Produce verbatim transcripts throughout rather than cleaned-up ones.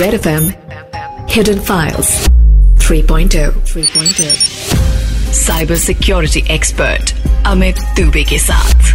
Red F M Hidden Files three point oh three point oh cyber security expert Amit Dubey के साथ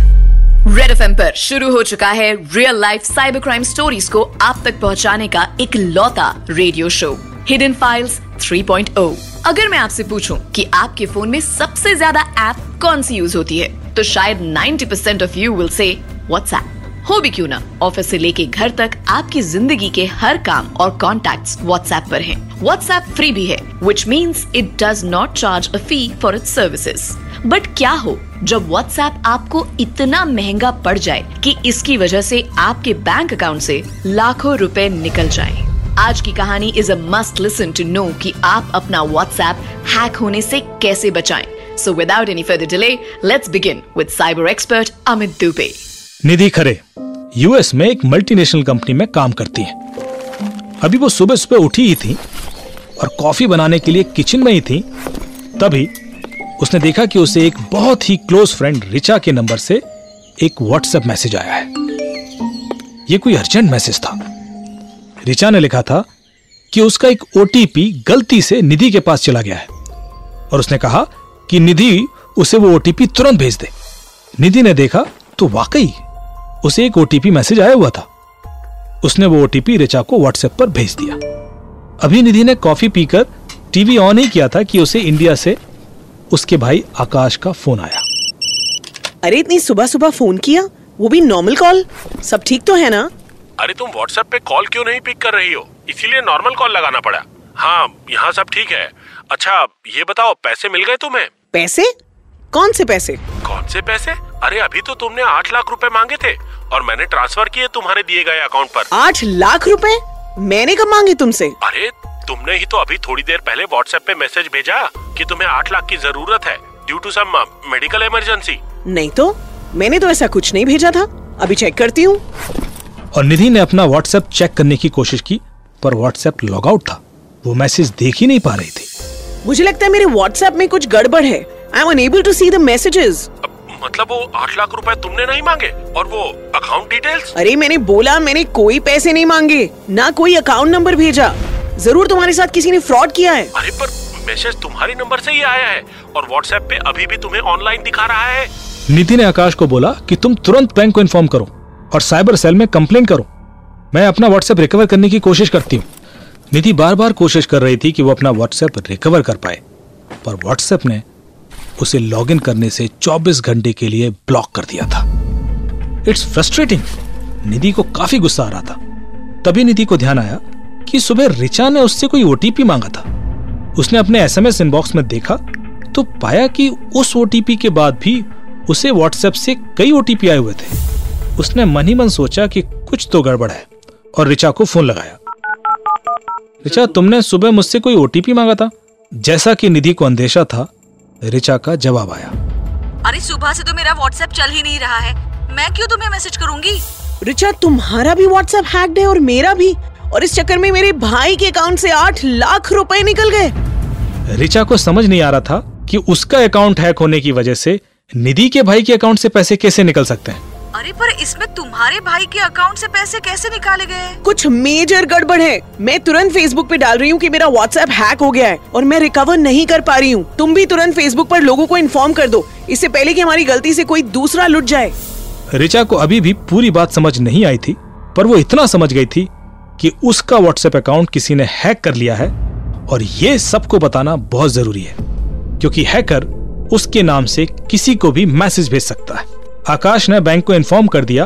red F M पर शुरू हो चुका है real life cyber crime stories को आप तक पहुंचाने का एक लौता radio show hidden files three point O. अगर मैं आपसे पूछूं कि आपके फोन में सबसे ज्यादा ऐप कौन सी यूज होती है तो शायद ninety percent of you will say WhatsApp. हो भी क्यों ना, ऑफिस से लेके घर तक आपकी जिंदगी के हर काम और कॉन्टैक्ट्स व्हाट्सएप पर हैं। व्हाट्सएप फ्री भी है, which means it does not charge a fee for its services. But क्या हो जब व्हाट्सएप आपको इतना महंगा पड़ जाए कि इसकी वजह से आपके बैंक अकाउंट से लाखों रुपए निकल जाएं। आज की कहानी is a must listen to know कि आप अपना व्हाट्सएप हैक होने से कैसे बचाएं। So without any further delay let's begin with cyber expert Amit Dubey. Nidhi Khare US में एक मल्टीनेशनल कंपनी में काम करती है। अभी वो सुबह सुबह उठी ही थी और कॉफी बनाने के लिए किचन में ही थी, तभी उसने देखा कि उसे एक बहुत ही क्लोज फ्रेंड रिचा के नंबर से एक व्हाट्सएप मैसेज आया है। ये कोई अर्जेंट मैसेज था। रिचा ने लिखा था कि उसका एक ओटीपी गलती से निधि के पास चला गया है और उसने कहा कि निधि उसे वो ओटीपी तुरंत भेज दे। निधि ने देखा तो वाकई उसे एक ओटीपी मैसेज आया हुआ था। उसने वो ओटीपी रिचा को व्हाट्सएप पर भेज दिया। अभी निधि ने कॉफी पीकर टीवी ऑन ही किया था कि उसे इंडिया से उसके भाई आकाश का फोन आया। अरे इतनी सुबह सुबह फोन किया, वो भी नॉर्मल कॉल। सब ठीक तो है ना? अरे तुम व्हाट्सएप पे कॉल क्यों नहीं पिक कर रही हो, इसीलिए नॉर्मल कॉल लगाना पड़ा। हाँ यहाँ सब ठीक है। अच्छा ये बताओ पैसे मिल गए तुम्हें? पैसे? कौन से पैसे? कौन से पैसे? अरे अभी तो तुमने आठ लाख रुपए मांगे थे और मैंने ट्रांसफर किए तुम्हारे दिए गए अकाउंट पर। आठ लाख रुपए मैंने कब मांगे तुमसे? अरे तुमने ही तो अभी थोड़ी देर पहले व्हाट्सएप पे मैसेज भेजा कि तुम्हें आठ लाख की जरूरत है due to some medical emergency. नहीं तो मैंने तो ऐसा कुछ नहीं भेजा था, अभी चेक करती हूँ। और निधि ने अपना व्हाट्सएप चेक करने की कोशिश की पर व्हाट्सएप लॉग आउट था। वो मैसेज देख ही नहीं पा रही थी। मुझे लगता है मेरे व्हाट्सएप में कुछ गड़बड़ है। I am unable to see the messages. मतलब वो आठ लाख रुपए तुमने नहीं मांगे और वो अकाउंट डिटेल्स? अरे मैंने बोला मैंने कोई पैसे नहीं मांगे, ना कोई अकाउंट नंबर भेजा। जरूर तुम्हारे साथ किसी ने फ्रॉड किया है। अरे पर मैसेज तुम्हारे नंबर से ही आया है और व्हाट्सएप पे अभी भी तुम्हें ऑनलाइन दिखा रहा है। निधि ने आकाश को बोला कि तुम तुरंत बैंक को इन्फॉर्म करो और साइबर सेल में कंप्लेन करो। मैं अपना व्हाट्सएप रिकवर करने की कोशिश करती हूँ। निधि बार बार कोशिश कर रही थी कि वो अपना व्हाट्सएप रिकवर कर पाए पर व्हाट्सएप ने उसे लॉग इन करने से चौबीस घंटे के लिए ब्लॉक कर दिया था। It's frustrating. निधि को काफी गुस्सा आ रहा था। तभी निधि को ध्यान आया कि सुबह रिचा ने उससे कोई ओटीपी मांगा था। उसने अपने एसएमएस इनबॉक्स में देखा तो पाया कि उस ओटीपी के बाद भी उसे व्हाट्सएप से कई ओटीपी आए हुए थे। उसने मन ही मन सोचा कि कुछ तो गड़बड़ है और रिचा को फोन लगाया। रिचा तुमने सुबह मुझसे कोई ओटीपी मांगा था? जैसा कि निधि को अंदेशा था रिचा का जवाब आया। अरे सुबह से तो मेरा व्हाट्सएप चल ही नहीं रहा है, मैं क्यों तुम्हें मैसेज करूंगी? रिचा तुम्हारा भी व्हाट्सएप हैक्ड है और मेरा भी, और इस चक्कर में मेरे भाई के अकाउंट से आठ लाख रुपए निकल गए। रिचा को समझ नहीं आ रहा था कि उसका अकाउंट हैक होने की वजह से निधि के भाई के अकाउंट से पैसे कैसे निकल सकते हैं। अरे पर इसमें तुम्हारे भाई के अकाउंट से पैसे कैसे निकाले गए? कुछ मेजर गड़बड़ है। मैं तुरंत फेसबुक पे डाल रही हूँ कि मेरा व्हाट्सएप हैक हो गया है और मैं रिकवर नहीं कर पा रही हूँ। तुम भी तुरंत फेसबुक पर लोगों को इन्फॉर्म कर दो, इससे पहले कि हमारी गलती से कोई दूसरा लुट जाए। रिचा को अभी भी पूरी बात समझ नहीं आई थी पर वो इतना समझ गई थी कि उसका व्हाट्सएप अकाउंट किसी ने हैक कर लिया है और ये सबको बताना बहुत जरूरी है क्योंकि हैकर उसके नाम से किसी को भी मैसेज भेज सकता है। आकाश ने बैंक को इन्फॉर्म कर दिया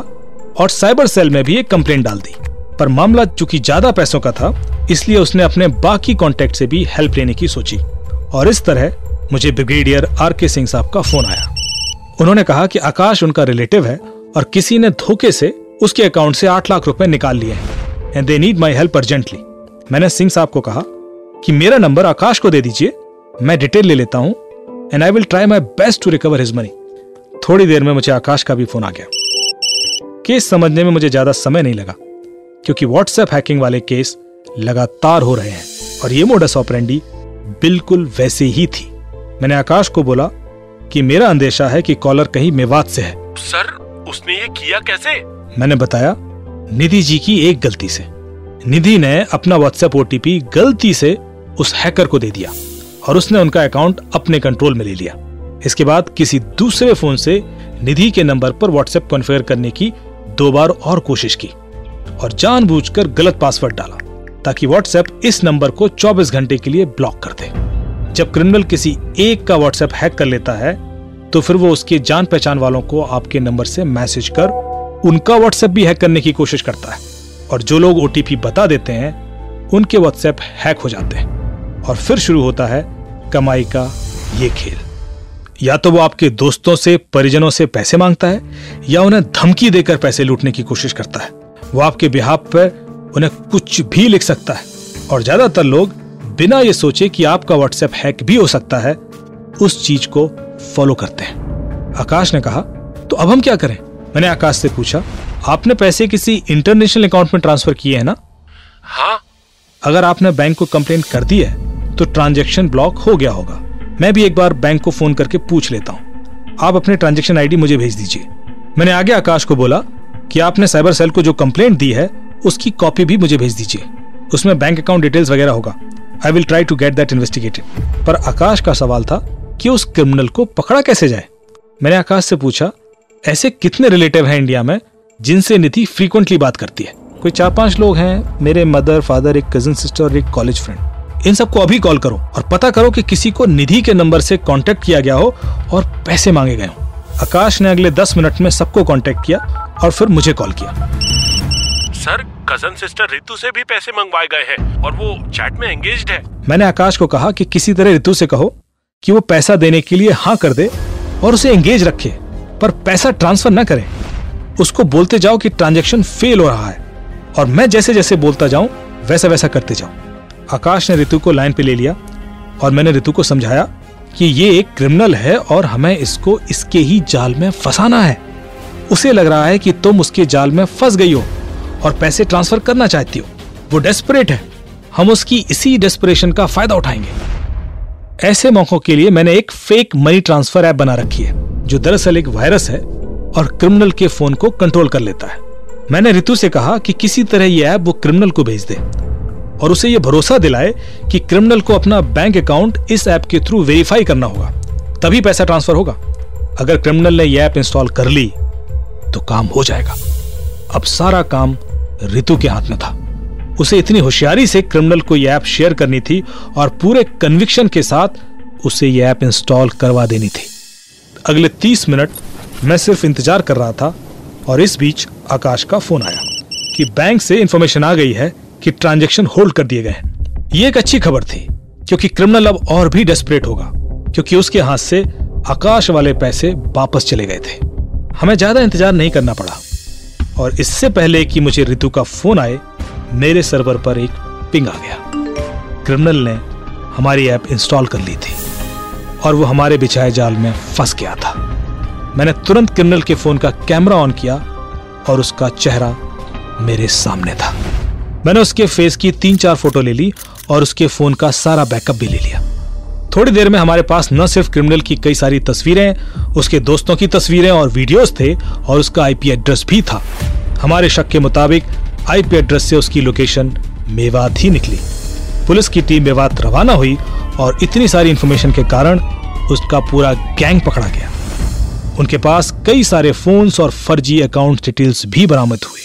और साइबर सेल में भी एक कंप्लेंट डाल दी पर मामला चूंकि ज्यादा पैसों का था इसलिए उसने अपने बाकी कॉन्टेक्ट से भी हेल्प लेने की सोची। और इस तरह मुझे ब्रिगेडियर आर के सिंह साहब का फोन आया। उन्होंने कहा कि आकाश उनका रिलेटिव है और किसी ने धोखे से उसके अकाउंट से आठ लाख रुपए निकाल लिए हैं and they need my help urgently। मैंने सिंह साहब को कहा कि मेरा नंबर आकाश को दे दीजिए, मैं डिटेल ले लेता हूँ and I will try my best to recover his money। थोड़ी देर में मुझे आकाश का भी फोन आ गया। केस समझने में मुझे ज्यादा समय नहीं लगा क्योंकि व्हाट्सएप हैकिंग वाले केस लगातार हो रहे हैं और ये मोडस ऑपरेंडी बिल्कुल वैसे ही थी। मैंने आकाश को बोला कि मेरा अंदेशा है कि कॉलर कहीं मेवात से है। सर उसने ये किया कैसे? मैंने बताया निधि जी की एक गलती से। निधि ने अपना व्हाट्सएप ओटीपी गलती से उस हैकर को दे दिया और उसने उनका अकाउंट अपने कंट्रोल में ले लिया। इसके बाद किसी दूसरे फोन से निधि के नंबर पर व्हाट्सएप कॉन्फ़िगर करने की दो बार और कोशिश की और जानबूझकर गलत पासवर्ड डाला ताकि व्हाट्सएप इस नंबर को चौबीस घंटे के लिए ब्लॉक कर दे। जब क्रिमिनल किसी एक का व्हाट्सएप हैक कर लेता है तो फिर वो उसके जान पहचान वालों को आपके नंबर से मैसेज कर उनका व्हाट्सएप भी हैक करने की कोशिश करता है और जो लोग ओटीपी बता देते हैं उनके व्हाट्सएप हैक हो जाते हैं और फिर शुरू होता है कमाई का ये खेल। या तो वो आपके दोस्तों से, परिजनों से पैसे मांगता है या उन्हें धमकी देकर पैसे लूटने की कोशिश करता है। वो आपके बिहाफ पर उन्हें कुछ भी लिख सकता है और ज्यादातर लोग बिना ये सोचे कि आपका व्हाट्सएप हैक भी हो सकता है उस चीज को फॉलो करते हैं। आकाश ने कहा, तो अब हम क्या करें? मैंने आकाश से पूछा, आपने पैसे किसी इंटरनेशनल अकाउंट में ट्रांसफर किए हैं ना? हाँ। अगर आपने बैंक को कंप्लेंट कर दी है तो ट्रांजैक्शन ब्लॉक हो गया होगा। मैं भी एक बार बैंक को फोन करके पूछ लेता हूँ। आप अपने ट्रांजैक्शन आईडी मुझे भेज दीजिए। मैंने आगे आकाश को बोला कि आपने साइबर सेल को जो कंप्लेंट दी है उसकी कॉपी भी मुझे भेज दीजिए, उसमें बैंक अकाउंट डिटेल्स वगैरह होगा। I will try to get that investigated. पर आकाश का सवाल था कि उस क्रिमिनल को पकड़ा कैसे जाए। मैंने आकाश से पूछा, ऐसे कितने रिलेटिव हैं इंडिया में जिनसे निधि फ्रीक्वेंटली बात करती है? कोई चार पांच लोग हैं, मेरे मदर, फादर, एक कजिन सिस्टर और एक कॉलेज फ्रेंड। इन सबको अभी कॉल करो और पता करो कि किसी को निधि के नंबर से कांटेक्ट किया गया हो और पैसे मांगे गए हो। आकाश ने अगले दस मिनट में सबको कांटेक्ट किया और फिर मुझे कॉल किया। सर, कजन सिस्टर रितु से भी पैसे मंगवाए गए हैं और वो चैट में एंगेज्ड है। मैंने आकाश को कहा कि किसी तरह रितु से कहो कि वो पैसा देने के लिए हाँ कर दे और उसे एंगेज रखे, पर पैसा ट्रांसफर न करे। उसको बोलते जाओ कि ट्रांजैक्शन फेल हो रहा है और मैं जैसे जैसे बोलता जाऊं वैसा वैसा करते जाऊं। आकाश ने रितु को लाइन पे ले लिया और मैंने रितु को समझाया कि ये एक क्रिमिनल है और हमें इसको इसके ही जाल में फंसाना है। उसे लग रहा है कि तुम उसके जाल में फंस गई हो और पैसे ट्रांसफर करना चाहती हो। वो डेस्परेट है, हम उसकी इसी डेस्परेशन का फायदा उठाएंगे। ऐसे मौकों के लिए मैंने एक फेक मनी ट्रांसफर ऐप बना रखी है जो दरअसल एक वायरस है और क्रिमिनल के फोन को कंट्रोल कर लेता है। मैंने रितु से कहा कि किसी तरह यह ऐप वो क्रिमिनल को भेज दे और उसे यह भरोसा दिलाए कि क्रिमिनल को अपना बैंक अकाउंट इस ऐप के थ्रू वेरीफाई करना होगा, तभी पैसा ट्रांसफर होगा। अगर क्रिमिनल ने यह ऐप इंस्टॉल कर ली तो काम हो जाएगा। अब सारा काम रितु के हाथ में था। उसे इतनी होशियारी से क्रिमिनल को यह ऐप शेयर करनी थी और पूरे कन्विक्शन के साथ उसे यह ऐप इंस्टॉल करवा देनी थी। अगले तीस मिनट मैं सिर्फ इंतजार कर रहा था और इस बीच आकाश का फोन आया कि बैंक से इंफॉर्मेशन आ गई है कि ट्रांजैक्शन होल्ड कर दिए गए हैं। ये एक अच्छी खबर थी क्योंकि क्रिमिनल अब और भी डेस्परेट होगा क्योंकि उसके हाथ से आकाश वाले पैसे वापस चले गए थे। हमें ज्यादा इंतजार नहीं करना पड़ा और इससे पहले कि मुझे रितु का फोन आए मेरे सर्वर पर एक पिंग आ गया। क्रिमिनल ने हमारी ऐप इंस्टॉल कर ली थी और वो हमारे बिछाए जाल में फंस गया था। मैंने तुरंत क्रिमिनल के फोन का कैमरा ऑन किया और उसका चेहरा मेरे सामने था। मैंने उसके फेस की तीन चार फोटो ले ली और उसके फोन का सारा बैकअप भी ले लिया। थोड़ी देर में हमारे पास न सिर्फ क्रिमिनल की कई सारी तस्वीरें, उसके दोस्तों की तस्वीरें और वीडियोस थे और उसका आईपी एड्रेस भी था। हमारे शक के मुताबिक आईपी एड्रेस से उसकी लोकेशन मेवात ही निकली। पुलिस की टीम मेवात रवाना हुई और इतनी सारी इंफॉर्मेशन के कारण उसका पूरा गैंग पकड़ा गया। उनके पास कई सारे फोन्स और फर्जी अकाउंट डिटेल्स भी बरामद हुए।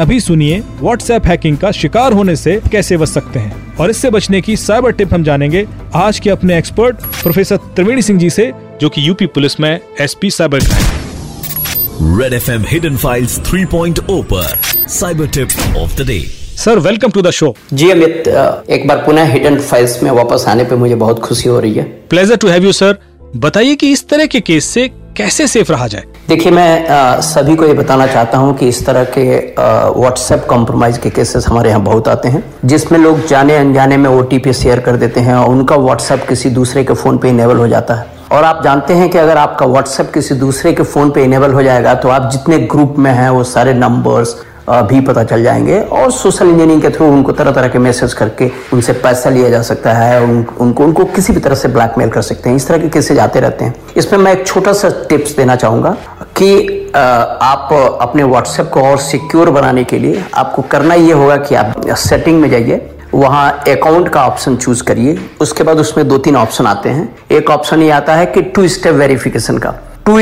अभी सुनिए व्हाट्सएप हैकिंग का शिकार होने से कैसे बच सकते हैं और इससे बचने की साइबर टिप हम जानेंगे आज के अपने एक्सपर्ट प्रोफेसर त्रिवेणी सिंह जी से, जो कि यूपी पुलिस में SP cyber crime. Red FM hidden files three point O पर cyber tip of the day. Sir, welcome to the show. जी अमित, एक बार पुनः हिडन फाइल्स में वापस आने पे मुझे बहुत खुशी हो रही है। Pleasure to have you sir. बताइए कि इस तरह के केस से कैसे सेफ रहा जाए। देखिए, मैं आ, सभी को ये बताना चाहता हूँ कि इस तरह के व्हाट्सएप कॉम्प्रोमाइज के केसेस हमारे यहाँ बहुत आते हैं, जिसमें लोग जाने अनजाने में ओटीपी शेयर कर देते हैं और उनका व्हाट्सएप किसी दूसरे के फोन पे इनेबल हो जाता है। और आप जानते हैं कि अगर आपका व्हाट्सएप किसी दूसरे के फोन पे इनेबल हो जाएगा तो आप जितने ग्रुप में हैं वो सारे नंबर्स भी पता चल जाएंगे और सोशल इंजीनियरिंग के थ्रू उनको तरह तरह के मैसेज करके उनसे पैसा लिया जा सकता है। उन, उनको उनको किसी भी तरह से ब्लैकमेल कर सकते हैं। इस तरह के केसेज आते रहते हैं। इसमें मैं एक छोटा सा टिप्स देना चाहूँगा कि आप अपने व्हाट्सएप को और सिक्योर बनाने के लिए आपको करना ये होगा कि आप सेटिंग में जाइए, वहाँ अकाउंट का ऑप्शन चूज करिए। उसके बाद उसमें दो तीन ऑप्शन आते हैं। एक ऑप्शन ये आता है कि टू स्टेप वेरिफिकेशन का, टू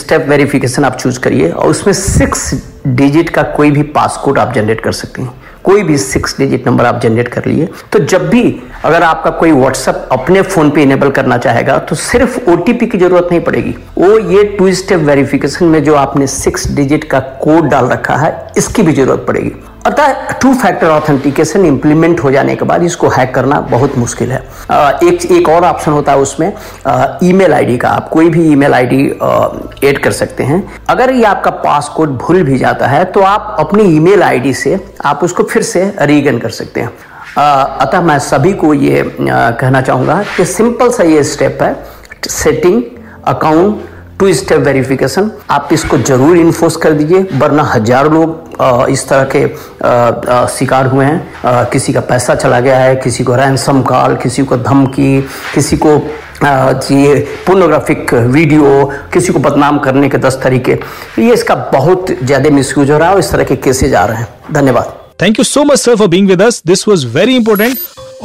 स्टेप वेरिफिकेशन आप चूज करिए और उसमें सिक्स डिजिट का कोई भी पासकोड आप जनरेट कर सकते हैं। कोई भी सिक्स डिजिट नंबर आप जनरेट कर लिए, तो जब भी अगर आपका कोई व्हाट्सएप अपने फोन पे इनेबल करना चाहेगा तो सिर्फ ओटीपी की जरूरत नहीं पड़ेगी। वो ये टू स्टेप वेरिफिकेशन में जो आपने सिक्स डिजिट का कोड डाल रखा है, इसकी भी जरूरत पड़ेगी। अतः टू फैक्टर ऑथेंटिकेशन इंप्लीमेंट हो जाने के बाद इसको हैक करना बहुत मुश्किल है। एक एक और ऑप्शन होता है उसमें ईमेल आईडी का। आप कोई भी ईमेल आईडी ऐड कर सकते हैं। अगर ये आपका पासकोड भूल भी जाता है तो आप अपनी ईमेल आईडी से आप उसको फिर से रीगन कर सकते हैं। अतः मैं सभी को ये कहना चाहूँगा कि सिंपल सा ये स्टेप है, setting, account, two step verification. आप इसको जरूर इन्फोर्स कर दीजिए, वरना हजारों लोग इस तरह के शिकार हुए हैं। किसी का पैसा चला गया है, किसी को रैंसम कॉल, किसी को धमकी, किसी को ये पोर्नोग्राफिक वीडियो, किसी को बदनाम करने के दस तरीके। ये इसका बहुत ज़्यादा मिसयूज हो रहा है और इस तरह के केसेज आ रहे हैं। धन्यवाद। Thank you so much sir for being with us, this was very important.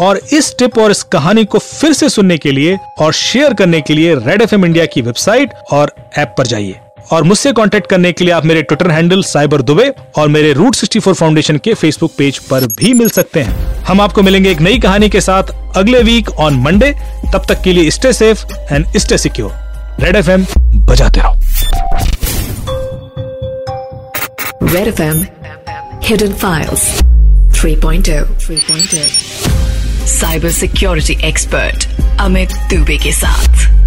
और इस टिप और इस कहानी को फिर से सुनने के लिए और शेयर करने के लिए रेड एफएम इंडिया की वेबसाइट और ऐप पर जाइए। और मुझसे कांटेक्ट करने के लिए आप मेरे ट्विटर हैंडल साइबर दुबे और मेरे रूट सिक्सटी फोर फाउंडेशन के फेसबुक पेज पर भी मिल सकते हैं। हम आपको मिलेंगे एक नई कहानी के साथ अगले वीक ऑन मंडे। तब तक के लिए stay safe and stay secure. Red FM बजाते रहो। Red FM hidden files three point O, cyber security expert Amit Dubey के साथ।